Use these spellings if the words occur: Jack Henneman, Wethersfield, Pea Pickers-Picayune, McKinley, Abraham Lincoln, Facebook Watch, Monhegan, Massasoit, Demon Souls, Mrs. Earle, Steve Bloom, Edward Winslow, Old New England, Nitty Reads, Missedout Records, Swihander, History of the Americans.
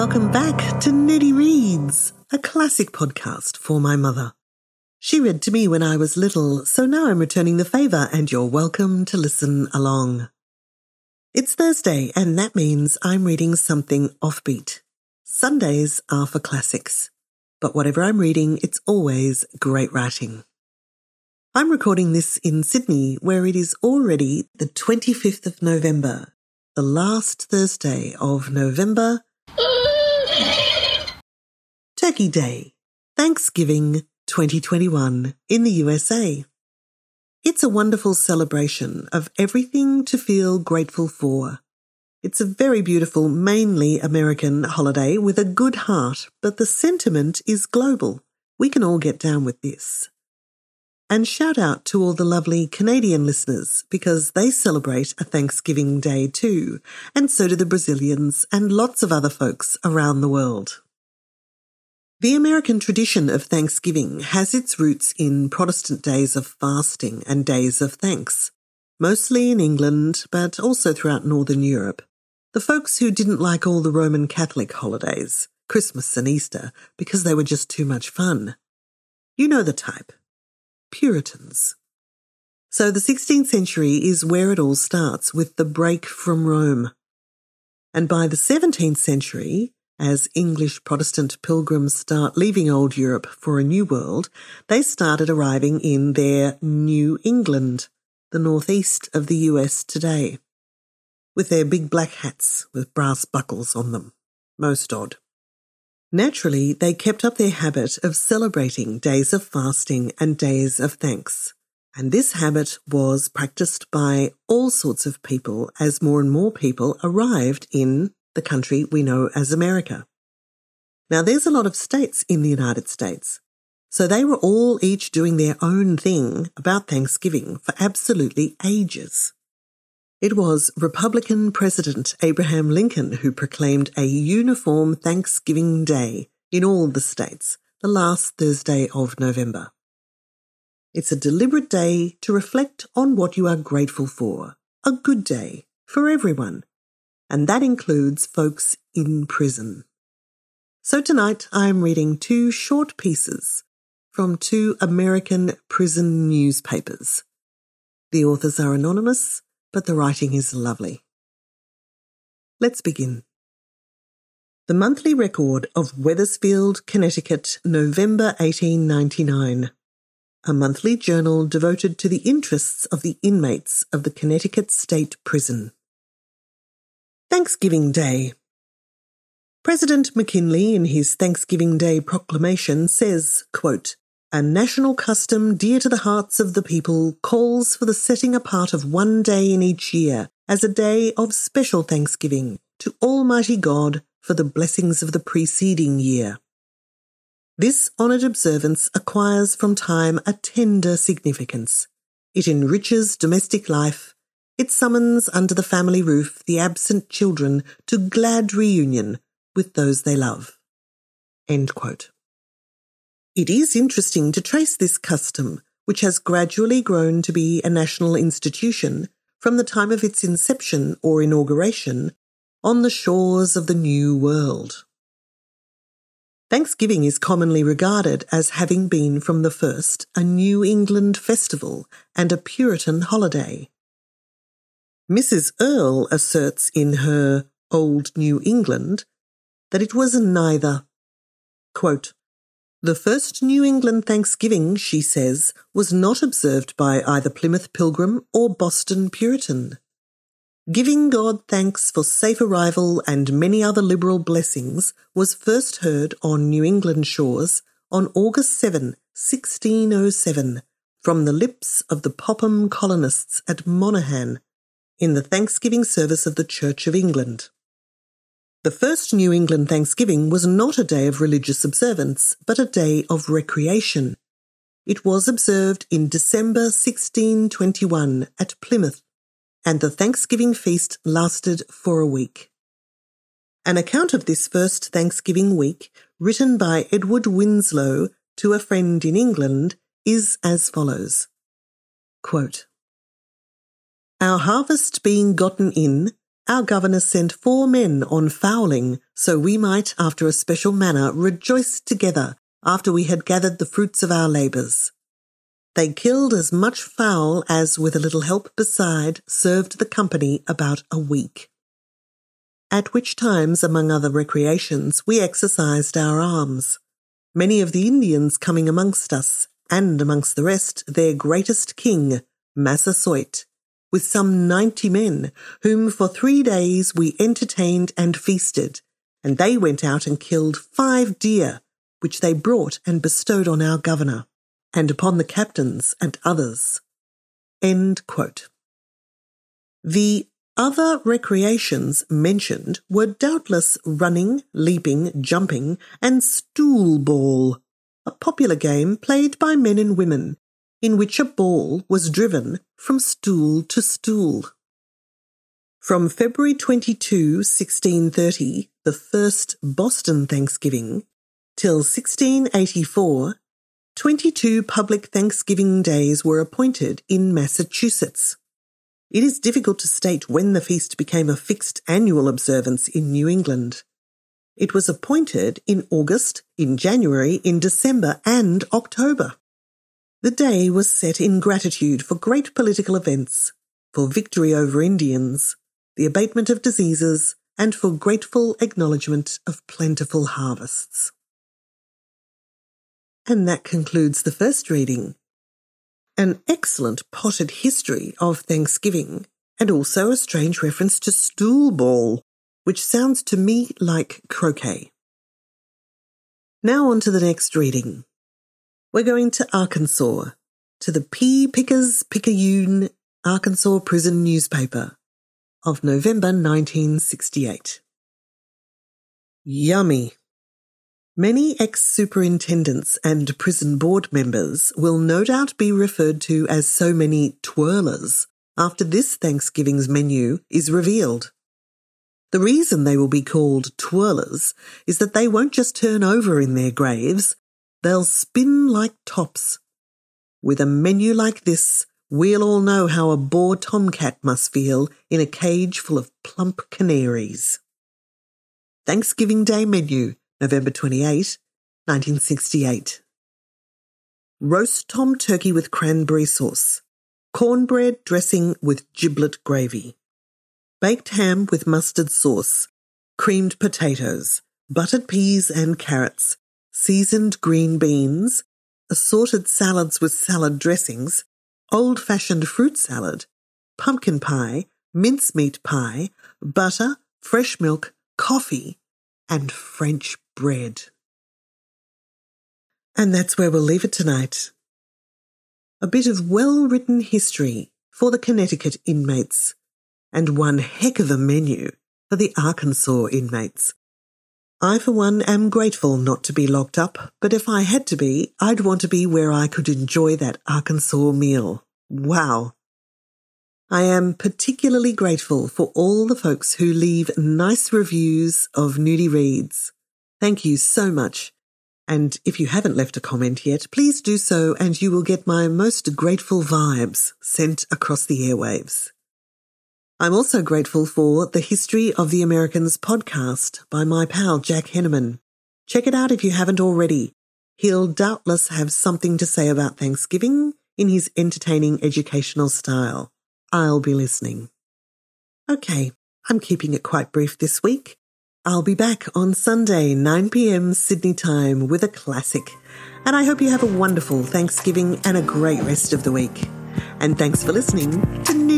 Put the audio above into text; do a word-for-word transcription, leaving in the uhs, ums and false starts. welcome back to Nitty Reads, a classic podcast for my mother. She read to me when I was little, so now I'm returning the favour and you're welcome to listen along. It's Thursday and that means I'm reading something offbeat. Sundays are for classics, but whatever I'm reading, it's always great writing. I'm recording this in Sydney, where it is already the twenty-fifth of November, the last Thursday of November, Turkey Day, Thanksgiving twenty twenty-one in the U S A. It's a wonderful celebration of everything to feel grateful for. It's a very beautiful, mainly American holiday with a good heart, but the sentiment is global. We can all get down with this. And shout out to all the lovely Canadian listeners because they celebrate a Thanksgiving Day too, and so do the Brazilians and lots of other folks around the world. The American tradition of Thanksgiving has its roots in Protestant days of fasting and days of thanks, mostly in England, but also throughout Northern Europe. The folks who didn't like all the Roman Catholic holidays, Christmas and Easter, because they were just too much fun. You know the type. Puritans. So the sixteenth century is where it all starts with the break from Rome. And by the seventeenth century, as English Protestant pilgrims start leaving old Europe for a new world, they started arriving in their New England, the northeast of the U S today, with their big black hats with brass buckles on them. Most odd. Naturally, they kept up their habit of celebrating days of fasting and days of thanks. And this habit was practiced by all sorts of people as more and more people arrived in the country we know as America. Now, there's a lot of states in the United States. So they were all each doing their own thing about Thanksgiving for absolutely ages. It was Republican President Abraham Lincoln who proclaimed a uniform Thanksgiving Day in all the states, the last Thursday of November. It's a deliberate day to reflect on what you are grateful for, a good day for everyone, and that includes folks in prison. So tonight I'm reading two short pieces from two American prison newspapers. The authors are anonymous, but the writing is lovely. Let's begin. The Monthly Record of Wethersfield, Connecticut, November eighteen ninety-nine, a monthly journal devoted to the interests of the inmates of the Connecticut State Prison. Thanksgiving Day. President McKinley, in his Thanksgiving Day proclamation, says, quote, "A national custom dear to the hearts of the people calls for the setting apart of one day in each year as a day of special thanksgiving to Almighty God for the blessings of the preceding year. This honoured observance acquires from time a tender significance. It enriches domestic life. It summons under the family roof the absent children to glad reunion with those they love." End quote. It is interesting to trace this custom, which has gradually grown to be a national institution from the time of its inception or inauguration on the shores of the New World. Thanksgiving is commonly regarded as having been from the first a New England festival and a Puritan holiday. Missus Earle asserts in her Old New England that it was neither. Quote, "The first New England Thanksgiving," she says, "was not observed by either Plymouth Pilgrim or Boston Puritan. Giving God thanks for safe arrival and many other liberal blessings was first heard on New England shores on August seventh, sixteen oh seven, from the lips of the Popham colonists at Monhegan in the Thanksgiving service of the Church of England. The first New England Thanksgiving was not a day of religious observance, but a day of recreation. It was observed in December sixteen twenty-one at Plymouth, and the Thanksgiving feast lasted for a week." An account of this first Thanksgiving week, written by Edward Winslow to a friend in England, is as follows. Quote, "Our harvest being gotten in, our governor sent four men on fowling, so we might, after a special manner, rejoice together after we had gathered the fruits of our labours. They killed as much fowl as, with a little help beside, served the company about a week. At which times, among other recreations, we exercised our arms, many of the Indians coming amongst us, and amongst the rest their greatest king, Massasoit, with some ninety men, whom for three days we entertained and feasted, and they went out and killed five deer, which they brought and bestowed on our governor, and upon the captains and others." End quote. The other recreations mentioned were doubtless running, leaping, jumping, and stool ball, a popular game played by men and women, in which a ball was driven from stool to stool. From February twenty-second, sixteen thirty, the first Boston Thanksgiving, till sixteen eighty-four, twenty-two public Thanksgiving days were appointed in Massachusetts. It is difficult to state when the feast became a fixed annual observance in New England. It was appointed in August, in January, in December, and October. The day was set in gratitude for great political events, for victory over Indians, the abatement of diseases, and for grateful acknowledgement of plentiful harvests. And that concludes the first reading. An excellent potted history of Thanksgiving, and also a strange reference to stool ball, which sounds to me like croquet. Now on to the next reading. We're going to Arkansas, to the Pea Pickers-Picayune, Arkansas prison newspaper of November nineteen sixty-eight. Yummy! Many ex-superintendents and prison board members will no doubt be referred to as so many twirlers after this Thanksgiving's menu is revealed. The reason they will be called twirlers is that they won't just turn over in their graves. They'll spin like tops. With a menu like this, we'll all know how a boar tomcat must feel in a cage full of plump canaries. Thanksgiving Day Menu, November twenty-eighth, nineteen sixty-eight. Roast tom turkey with cranberry sauce. Cornbread dressing with giblet gravy. Baked ham with mustard sauce. Creamed potatoes. Buttered peas and carrots. Seasoned green beans, assorted salads with salad dressings, old-fashioned fruit salad, pumpkin pie, mincemeat pie, butter, fresh milk, coffee, and French bread. And that's where we'll leave it tonight. A bit of well-written history for the Connecticut inmates, and one heck of a menu for the Arkansas inmates. I, for one, am grateful not to be locked up, but if I had to be, I'd want to be where I could enjoy that Arkansas meal. Wow! I am particularly grateful for all the folks who leave nice reviews of Nitty Reads. Thank you so much. And if you haven't left a comment yet, please do so and you will get my most grateful vibes sent across the airwaves. I'm also grateful for the History of the Americans podcast by my pal Jack Henneman. Check it out if you haven't already. He'll doubtless have something to say about Thanksgiving in his entertaining educational style. I'll be listening. Okay, I'm keeping it quite brief this week. I'll be back on Sunday, nine p.m. Sydney time with a classic. And I hope you have a wonderful Thanksgiving and a great rest of the week. And thanks for listening to